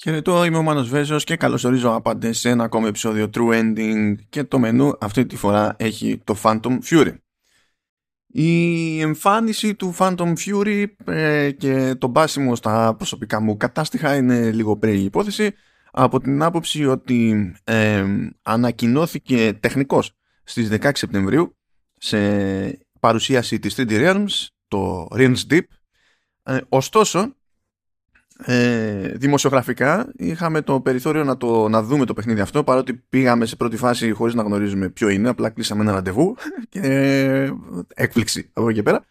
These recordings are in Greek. Χαιρετώ, είμαι ο Μάνος Βέζος και καλωσορίζω απάντες σε ένα ακόμη επεισόδιο True Ending και το μενού αυτή τη φορά έχει το Phantom Fury. Η εμφάνιση του Phantom Fury και το μπάσιμο στα προσωπικά μου κατάστοιχα είναι λίγο περίεργη υπόθεση από την άποψη ότι ανακοινώθηκε τεχνικώς στις 16 Σεπτεμβρίου σε παρουσίαση της 3D Realms, το Ringe Deep. Ωστόσο, δημοσιογραφικά είχαμε το περιθώριο να δούμε το παιχνίδι αυτό, παρότι πήγαμε σε πρώτη φάση χωρίς να γνωρίζουμε ποιο είναι, απλά κλείσαμε ένα ραντεβού και έκπληξη από εκεί πέρα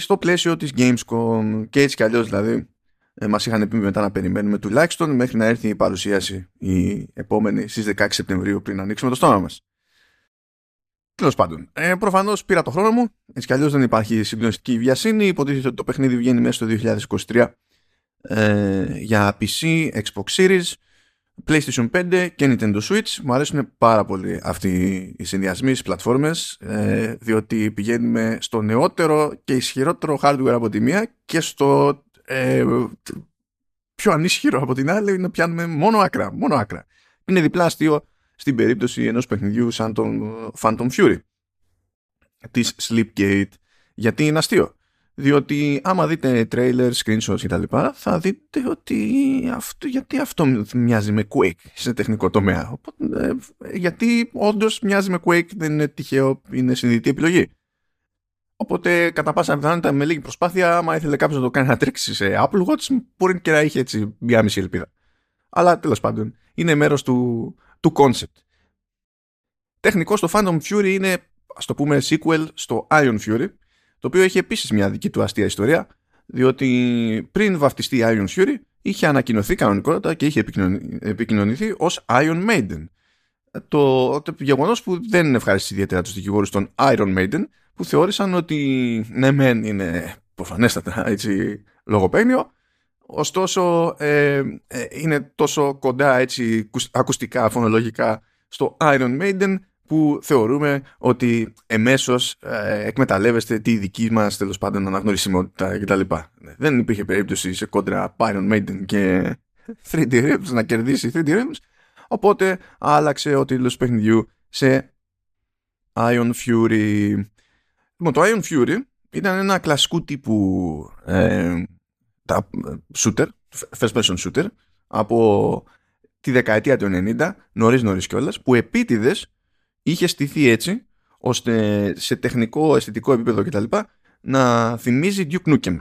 στο πλαίσιο της Gamescom. Και έτσι κι αλλιώς δηλαδή μας είχαν πει μετά να περιμένουμε τουλάχιστον μέχρι να έρθει η παρουσίαση η επόμενη στις 16 Σεπτεμβρίου πριν ανοίξουμε το στόμα μας. Τέλος πάντων, προφανώς πήρα το χρόνο μου, έτσι κι αλλιώς δεν υπάρχει συγκλονιστική βιασύνη. Υποτίθεται ότι το παιχνίδι βγαίνει μέσα στο 2023 για PC, Xbox Series, PlayStation 5 και Nintendo Switch. Μου αρέσουν πάρα πολύ αυτοί οι συνδυασμοί στις πλατφόρμες, διότι πηγαίνουμε στο νεότερο και ισχυρότερο hardware από τη μία και στο πιο ανίσχυρο από την άλλη, να πιάνουμε μόνο άκρα. Είναι διπλά αστείο στην περίπτωση ενός παιχνιδιού σαν τον Phantom Fury της Slipgate. Γιατί είναι αστείο? Διότι άμα δείτε trailers, screenshots κτλ. Θα δείτε ότι γιατί αυτό μοιάζει με Quake σε τεχνικό τομέα. Οπότε, γιατί όντως μοιάζει με Quake, δεν είναι τυχαίο, είναι συνειδητή επιλογή. Οπότε κατά πάσα πιθανότητα με λίγη προσπάθεια, άμα ήθελε κάποιος να το κάνει να τρέξει σε Apple Watch, μπορεί και να είχε έτσι μια μισή ελπίδα. Αλλά τέλος πάντων, είναι μέρος του concept. Τεχνικώς το Phantom Fury είναι, ας το πούμε, sequel στο Iron Fury, το οποίο έχει επίσης μια δική του αστεία ιστορία, διότι πριν βαφτιστεί Iron Fury είχε ανακοινωθεί κανονικότατα και είχε επικοινωνηθεί ως Iron Maiden. Το γεγονός που δεν ευχαριστεί ιδιαίτερα τους δικηγόρους των Iron Maiden, που θεώρησαν ότι ναι μεν είναι προφανέστατα έτσι λογοπαίγνιο, ωστόσο είναι τόσο κοντά έτσι ακουστικά, φωνολογικά στο Iron Maiden που θεωρούμε ότι εμέσως εκμεταλλεύεστε τη δική μας τέλος πάντων αναγνωρισιμότητα κτλ. Δεν υπήρχε περίπτωση σε κόντρα Iron Maiden και 3D Realms να κερδίσει 3D Realms, οπότε άλλαξε ο τίτλος του παιχνιδιού σε Iron Fury. Λοιπόν, το Iron Fury ήταν ένα κλασικού τύπου shooter, first person shooter από τη δεκαετία του 90, νωρίς κιόλας, που επίτηδες είχε στηθεί έτσι ώστε σε τεχνικό, αισθητικό επίπεδο κτλ. Να θυμίζει Duke Nukem.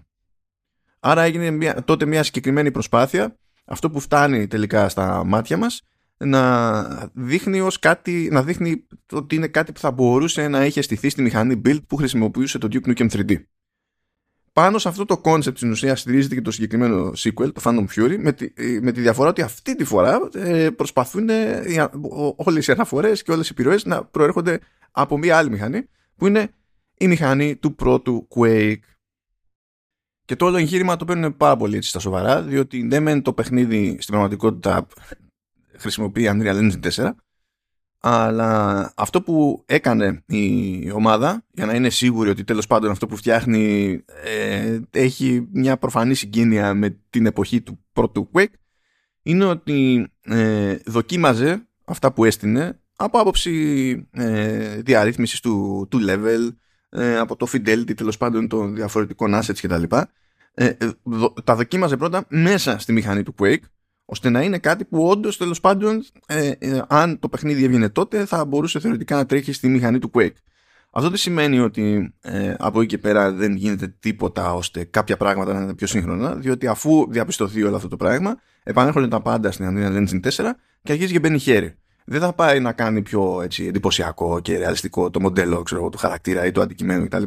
Άρα έγινε τότε μια συγκεκριμένη προσπάθεια, αυτό που φτάνει τελικά στα μάτια μας, να δείχνει ότι είναι κάτι που θα μπορούσε να είχε στηθεί στη μηχανή build που χρησιμοποιούσε το Duke Nukem 3D. Πάνω σε αυτό το concept της ουσίας στηρίζεται και το συγκεκριμένο sequel, το Phantom Fury, με τη διαφορά ότι αυτή τη φορά προσπαθούν όλες οι αναφορές και όλες οι επιρροές να προέρχονται από μια άλλη μηχανή, που είναι η μηχανή του πρώτου Quake. Και το όλο εγχείρημα το παίρνουν πάρα πολύ έτσι στα σοβαρά, διότι ναι μεν το παιχνίδι στην πραγματικότητα χρησιμοποιεί Unreal Engine 4, αλλά αυτό που έκανε η ομάδα για να είναι σίγουρη ότι τέλος πάντων αυτό που φτιάχνει έχει μια προφανή συγκίνεια με την εποχή του πρώτου Quake, είναι ότι δοκίμαζε αυτά που έστεινε από άποψη διαρρύθμισης του level, από το fidelity τέλος πάντων των διαφορετικών assets κτλ. Τα δοκίμαζε πρώτα μέσα στη μηχανή του Quake, ώστε να είναι κάτι που όντως τέλος πάντων αν το παιχνίδι έβγαινε τότε θα μπορούσε θεωρητικά να τρέχει στη μηχανή του Quake. Αυτό δεν σημαίνει ότι από εκεί και πέρα δεν γίνεται τίποτα ώστε κάποια πράγματα να είναι πιο σύγχρονα, διότι αφού διαπιστωθεί όλο αυτό το πράγμα επανέρχονται τα πάντα στην Unreal Engine 4 και αρχίζει και μπαίνει χέρι. Δεν θα πάει να κάνει πιο έτσι, εντυπωσιακό και ρεαλιστικό το μοντέλο του χαρακτήρα ή του αντικειμένου κτλ.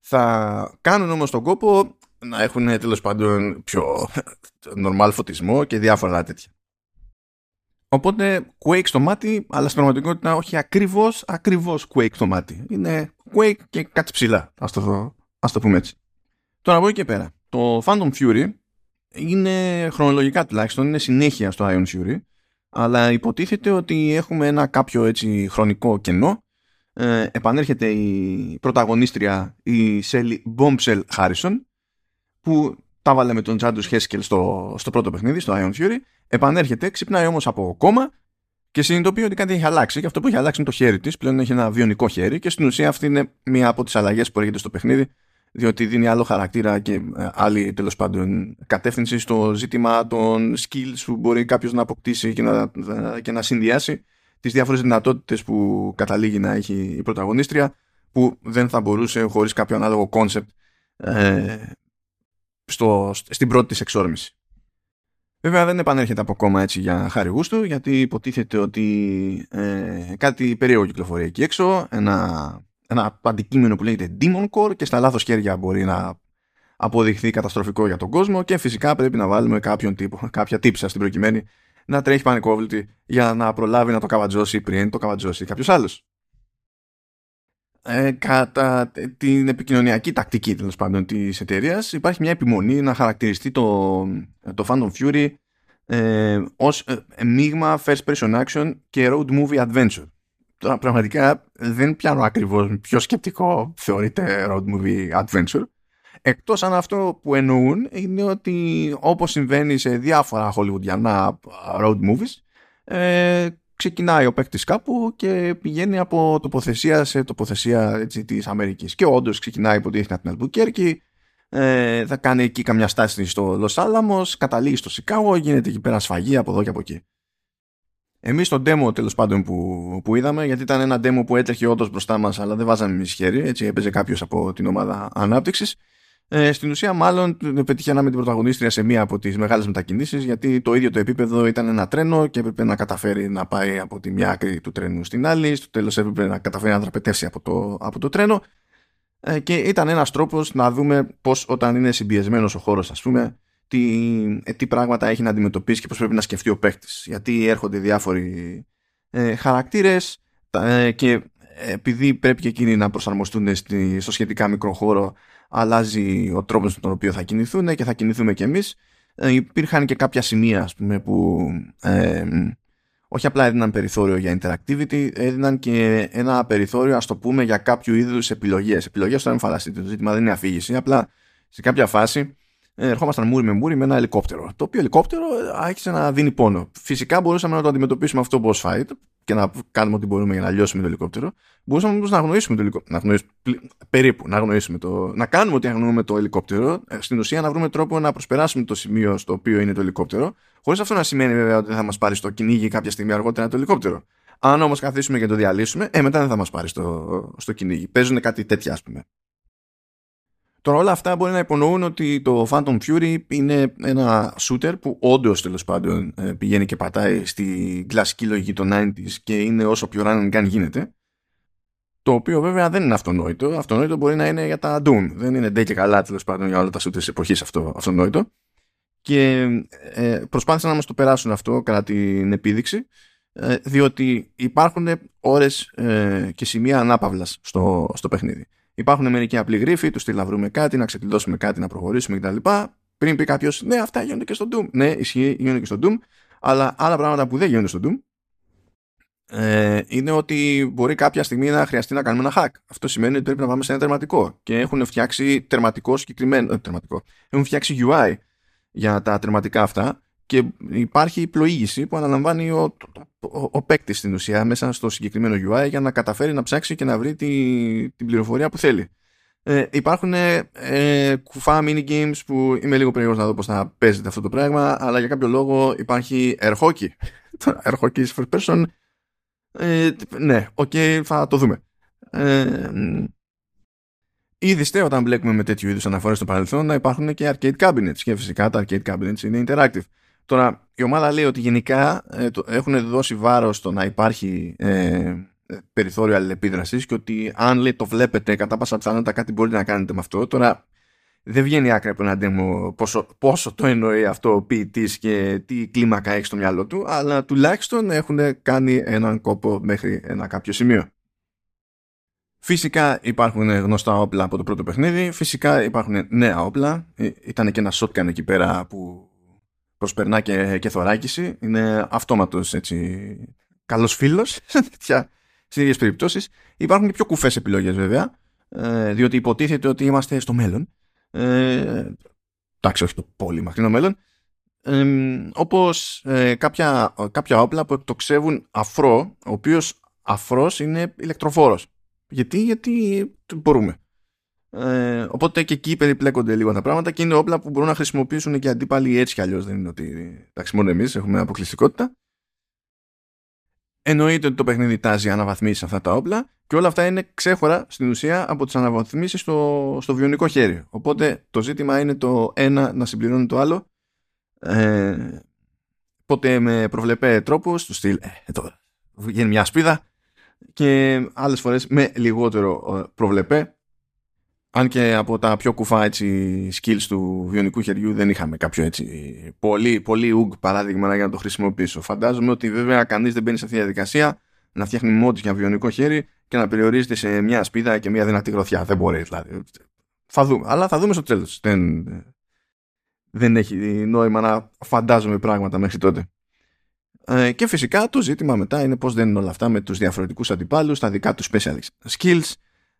Θα κάνουν όμως τον κόπο να έχουν τέλος πάντων πιο normal φωτισμό και διάφορα τέτοια. Οπότε Quake στο μάτι, αλλά στην πραγματικότητα όχι ακριβώς Quake στο μάτι. Είναι Quake και κάτι ψηλά, ας το πούμε έτσι. Τώρα από εκεί και πέρα, το Phantom Fury είναι χρονολογικά τουλάχιστον, είναι συνέχεια στο Iron Fury, αλλά υποτίθεται ότι έχουμε ένα κάποιο έτσι χρονικό κενό. Επανέρχεται η πρωταγωνίστρια, η Σέλη Μπομπσελ, που τα βάλε με τον Τζάντους Χέσκελ στο πρώτο παιχνίδι, στο Iron Fury. Επανέρχεται, ξυπνάει όμως από κόμμα και συνειδητοποιεί ότι κάτι έχει αλλάξει. Και αυτό που έχει αλλάξει είναι το χέρι της. Πλέον έχει ένα βιονικό χέρι και στην ουσία αυτή είναι μία από τις αλλαγές που έρχεται στο παιχνίδι, διότι δίνει άλλο χαρακτήρα και άλλη τέλος πάντων κατεύθυνση στο ζήτημα των skills που μπορεί κάποιος να αποκτήσει και να συνδυάσει τις διάφορες δυνατότητες που καταλήγει να έχει η πρωταγωνίστρια, που δεν θα μπορούσε χωρίς κάποιο ανάλογο concept στην πρώτη της εξόρμηση. Βέβαια δεν επανέρχεται από κόμμα έτσι για χάρη γούστου, γιατί υποτίθεται ότι κάτι περίεργο κυκλοφορεί εκεί έξω, ένα αντικείμενο που λέγεται demon core και στα λάθος χέρια μπορεί να αποδειχθεί καταστροφικό για τον κόσμο, και φυσικά πρέπει να βάλουμε κάποιον τύπο, κάποια τύψα στην προκειμένη, να τρέχει πανικόβλητη για να προλάβει να το καβατζώσει πριν το καβατζώσει κάποιος άλλος. Κατά την επικοινωνιακή τακτική τέλος πάντων της εταιρείας, υπάρχει μια επιμονή να χαρακτηριστεί το Phantom Fury ως μείγμα first person action και road movie adventure. Τώρα πραγματικά δεν πιάνω ακριβώς ποιο σκεπτικό θεωρείται road movie adventure, εκτός αν αυτό που εννοούν είναι ότι, όπως συμβαίνει σε διάφορα χολιγουδιανά road movies, ξεκινάει ο παίκτης κάπου και πηγαίνει από τοποθεσία σε τοποθεσία, έτσι, της Αμερικής. Και όντως ξεκινάει, υποτίθεται, από την Αλμπουκέρκι, θα κάνει εκεί καμιά στάση στο Λος Άλαμος, καταλήγει στο Σικάγο, γίνεται εκεί πέρα σφαγή από εδώ και από εκεί. Εμείς το demo τέλος πάντων που είδαμε, γιατί ήταν ένα demo που έτρεχε όντως μπροστά μας, αλλά δεν βάζαμε εμείς χέρι, έτσι, έπαιζε κάποιος από την ομάδα ανάπτυξης. Στην ουσία, μάλλον πετυχαίναμε την πρωταγωνίστρια σε μία από τις μεγάλες μετακινήσεις, γιατί το ίδιο το επίπεδο ήταν ένα τρένο και έπρεπε να καταφέρει να πάει από τη μια άκρη του τρένου στην άλλη. Στο τέλος, έπρεπε να καταφέρει να δραπετεύσει από το τρένο. Και ήταν ένας τρόπος να δούμε πώς, όταν είναι συμπιεσμένος ο χώρος, ας πούμε, τι πράγματα έχει να αντιμετωπίσει και πώς πρέπει να σκεφτεί ο παίκτης. Γιατί έρχονται διάφοροι χαρακτήρες και επειδή πρέπει και εκείνοι να προσαρμοστούν στο σχετικά μικρό χώρο, αλλάζει ο τρόπος με τον οποίο θα κινηθούν και θα κινηθούμε κι εμείς. Υπήρχαν και κάποια σημεία, ας πούμε, που όχι απλά έδιναν περιθώριο για interactivity, έδιναν και ένα περιθώριο, ας το πούμε, για κάποιο είδους επιλογές. Επιλογές τώρα μην φανταστείτε, το ζήτημα δεν είναι αφήγηση. Απλά σε κάποια φάση ερχόμασταν μούρι με μούρι με ένα ελικόπτερο. Το οποίο ελικόπτερο άρχισε να δίνει πόνο. Φυσικά μπορούσαμε να το αντιμετωπίσουμε αυτό boss fight και να κάνουμε ό,τι μπορούμε για να λιώσουμε το ελικόπτερο. Μπορούσαμε όμως να αγνοήσουμε το ελικόπτερο. Περίπου να αγνοήσουμε το. Να κάνουμε ότι αγνοούμε το ελικόπτερο. Στην ουσία να βρούμε τρόπο να προσπεράσουμε το σημείο στο οποίο είναι το ελικόπτερο. Χωρίς αυτό να σημαίνει βέβαια ότι θα μας πάρει στο κυνήγι κάποια στιγμή αργότερα το ελικόπτερο. Αν όμως καθίσουμε και το διαλύσουμε, μετά δεν θα μας πάρει στο κυνήγι. Παίζουν κάτι τέτοια, ας πούμε. Τώρα όλα αυτά μπορεί να υπονοούν ότι το Phantom Fury είναι ένα shooter που όντως τέλος πάντων πηγαίνει και πατάει στην κλασική λογική των 90s και είναι όσο πιο run and gun γίνεται. Το οποίο βέβαια δεν είναι αυτονόητο. Αυτονόητο μπορεί να είναι για τα Doom. Δεν είναι ντε και καλά τέλος πάντων για όλα τα shooters εποχής αυτό αυτονόητο. Και προσπάθησαν να μας το περάσουν αυτό κατά την επίδειξη, διότι υπάρχουν ώρες και σημεία ανάπαυλας στο παιχνίδι. Υπάρχουν μερικοί απλοί γρίφοι, του στυλ να βρούμε κάτι, να ξεκλειδώσουμε κάτι, να προχωρήσουμε κτλ. Πριν πει κάποιος, ναι, αυτά γίνονται και στο Doom. Ναι, ισχύει, γίνονται και στο Doom. Αλλά άλλα πράγματα που δεν γίνονται στο Doom είναι ότι μπορεί κάποια στιγμή να χρειαστεί να κάνουμε ένα hack. Αυτό σημαίνει ότι πρέπει να πάμε σε ένα τερματικό. Και έχουν φτιάξει τερματικό συγκεκριμένο. Έχουν φτιάξει UI για τα τερματικά αυτά. Και υπάρχει πλοήγηση που αναλαμβάνει ο παίκτης στην ουσία μέσα στο συγκεκριμένο UI για να καταφέρει να ψάξει και να βρει την πληροφορία που θέλει. Υπάρχουν κουφά mini games που είμαι λίγο περίεργος να δω πώς θα παίζεται αυτό το πράγμα, αλλά για κάποιο λόγο υπάρχει air hockey. Air hockey is first person. Ναι, okay, θα το δούμε. Είδηστε όταν μπλέκουμε με τέτοιου είδους αναφορές στο παρελθόν να υπάρχουν και arcade cabinets, και φυσικά τα arcade cabinets είναι interactive. Τώρα, η ομάδα λέει ότι γενικά έχουν δώσει βάρος στο να υπάρχει περιθώριο αλληλεπίδρασης και ότι αν, λέει, το βλέπετε κατά πάσα πιθανότητα κάτι μπορείτε να κάνετε με αυτό. Τώρα, δεν βγαίνει άκρα από ένα demo πόσο το εννοεί αυτό ο ποιητής και τι κλίμακα έχει στο μυαλό του, αλλά τουλάχιστον έχουν κάνει έναν κόπο μέχρι ένα κάποιο σημείο. Φυσικά υπάρχουν γνωστά όπλα από το πρώτο παιχνίδι, φυσικά υπάρχουν νέα όπλα. Ήταν και ένα shotgun εκεί πέρα που προσπερνά και θωράκιση. Είναι αυτόματος, έτσι, καλός φίλος σε ίδιες περιπτώσεις. Υπάρχουν και πιο κουφές επιλογές βέβαια, διότι υποτίθεται ότι είμαστε στο μέλλον. εντάξει, όχι το πολύ μακρινό μέλλον, όπως κάποια όπλα που εκτοξεύουν αφρό, ο οποίος αφρός είναι ηλεκτροφόρος. Γιατί μπορούμε. Οπότε και εκεί περιπλέκονται λίγο τα πράγματα και είναι όπλα που μπορούν να χρησιμοποιήσουν και αντίπαλοι έτσι κι αλλιώς. Δεν είναι ότι εντάξει, μόνο εμείς έχουμε αποκλειστικότητα. Εννοείται ότι το παιχνίδι τάζει αναβαθμίσεις αυτά τα όπλα και όλα αυτά είναι ξέχωρα στην ουσία από τις αναβαθμίσεις στο βιονικό χέρι. Οπότε το ζήτημα είναι το ένα να συμπληρώνει το άλλο. Ποτέ με προβλεπέ τρόπους, του στυλ βγαίνει μια ασπίδα, και άλλες φορές με λιγότερο προβλεπέ. Αν και από τα πιο κουφά έτσι, skills του βιονικού χεριού δεν είχαμε κάποιο έτσι πολύ, πολύ ουγ παράδειγμα για να το χρησιμοποιήσω. Φαντάζομαι ότι βέβαια κανείς δεν μπαίνει σε αυτή τη διαδικασία να φτιάχνει μόντς για βιονικό χέρι και να περιορίζεται σε μια ασπίδα και μια δυνατή γροθιά. Δεν μπορεί δηλαδή. Θα δούμε. Αλλά θα δούμε στο τέλος. Δεν έχει νόημα να φαντάζομαι πράγματα μέχρι τότε. Και φυσικά το ζήτημα μετά είναι πώς δένουν όλα αυτά με τους διαφορετικούς αντιπάλους, τα δικά τους special skills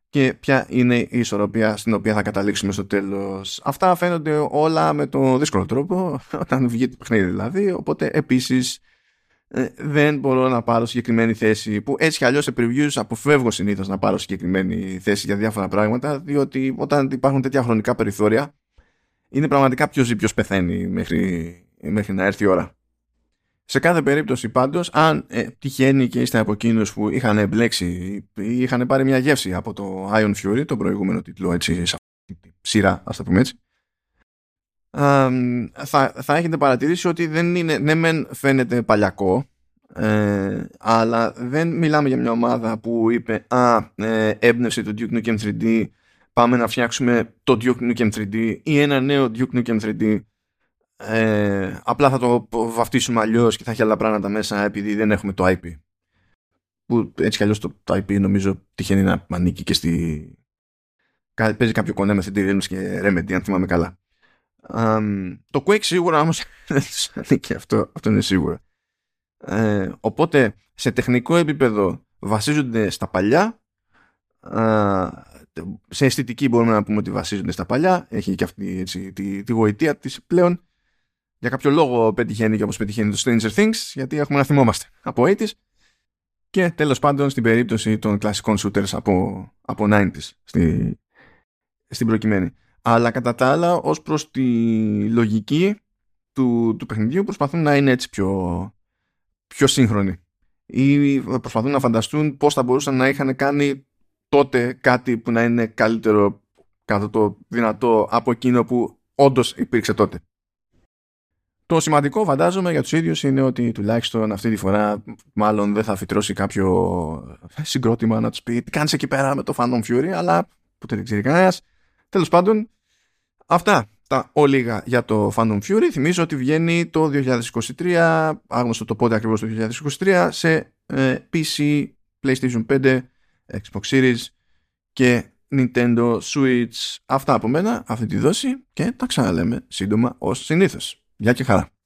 και ποια είναι η ισορροπία στην οποία θα καταλήξουμε στο τέλος. Αυτά φαίνονται όλα με το δύσκολο τρόπο όταν βγει το παιχνίδι δηλαδή, οπότε επίσης δεν μπορώ να πάρω συγκεκριμένη θέση που έτσι κι αλλιώς σε previews αποφεύγω συνήθως να πάρω συγκεκριμένη θέση για διάφορα πράγματα, διότι όταν υπάρχουν τέτοια χρονικά περιθώρια είναι πραγματικά ποιος ζει ποιος πεθαίνει μέχρι να έρθει η ώρα. Σε κάθε περίπτωση πάντως, αν τυχαίνει και είστε από εκείνους που είχαν εμπλέξει ή είχαν πάρει μια γεύση από το Iron Fury, τον προηγούμενο τίτλο, έτσι, σειρά, ας τα πούμε έτσι, θα έχετε παρατηρήσει ότι δεν είναι, ναι μεν φαίνεται παλιακό, αλλά δεν μιλάμε για μια ομάδα που είπε έμπνευση του Duke Nukem 3D, πάμε να φτιάξουμε το Duke Nukem 3D ή ένα νέο Duke Nukem 3D. Απλά θα το βαφτίσουμε αλλιώς και θα έχει άλλα πράγματα μέσα επειδή δεν έχουμε το IP, που έτσι κι αλλιώς το IP νομίζω τυχαίνει να ανήκει και στη παίζει κάποιο κονέ με 3D Realms και Remedy αν θυμάμαι καλά. Το Quake σίγουρα όμως δεν τους ανήκει αυτό είναι σίγουρο. Οπότε σε τεχνικό επίπεδο βασίζονται στα παλιά, σε αισθητική μπορούμε να πούμε ότι βασίζονται στα παλιά, έχει και αυτή έτσι, τη γοητεία της πλέον. Για κάποιο λόγο πετυχαίνει και όπως πετυχαίνει το Stranger Things, γιατί έχουμε να θυμόμαστε από 80's και τέλος πάντων στην περίπτωση των κλασικών shooters από 90's στην προκειμένη. Αλλά κατά τα άλλα ως προς τη λογική του παιχνιδιού προσπαθούν να είναι έτσι πιο σύγχρονοι ή προσπαθούν να φανταστούν πώς θα μπορούσαν να είχαν κάνει τότε κάτι που να είναι καλύτερο κατά το δυνατό από εκείνο που όντως υπήρξε τότε. Το σημαντικό φαντάζομαι για τους ίδιους είναι ότι τουλάχιστον αυτή τη φορά μάλλον δεν θα φυτρώσει κάποιο συγκρότημα να τους πει τι κάνεις εκεί πέρα με το Phantom Fury, αλλά που δεν ξέρει κανένας. Τέλος πάντων, αυτά τα ολίγα για το Phantom Fury. Θυμίζω ότι βγαίνει το 2023, άγνωστο το πότε ακριβώς το 2023, σε PC, PlayStation 5, Xbox Series και Nintendo Switch. Αυτά από μένα, αυτή τη δόση, και τα ξαναλέμε σύντομα ως συνήθως. Γεια και χαρά.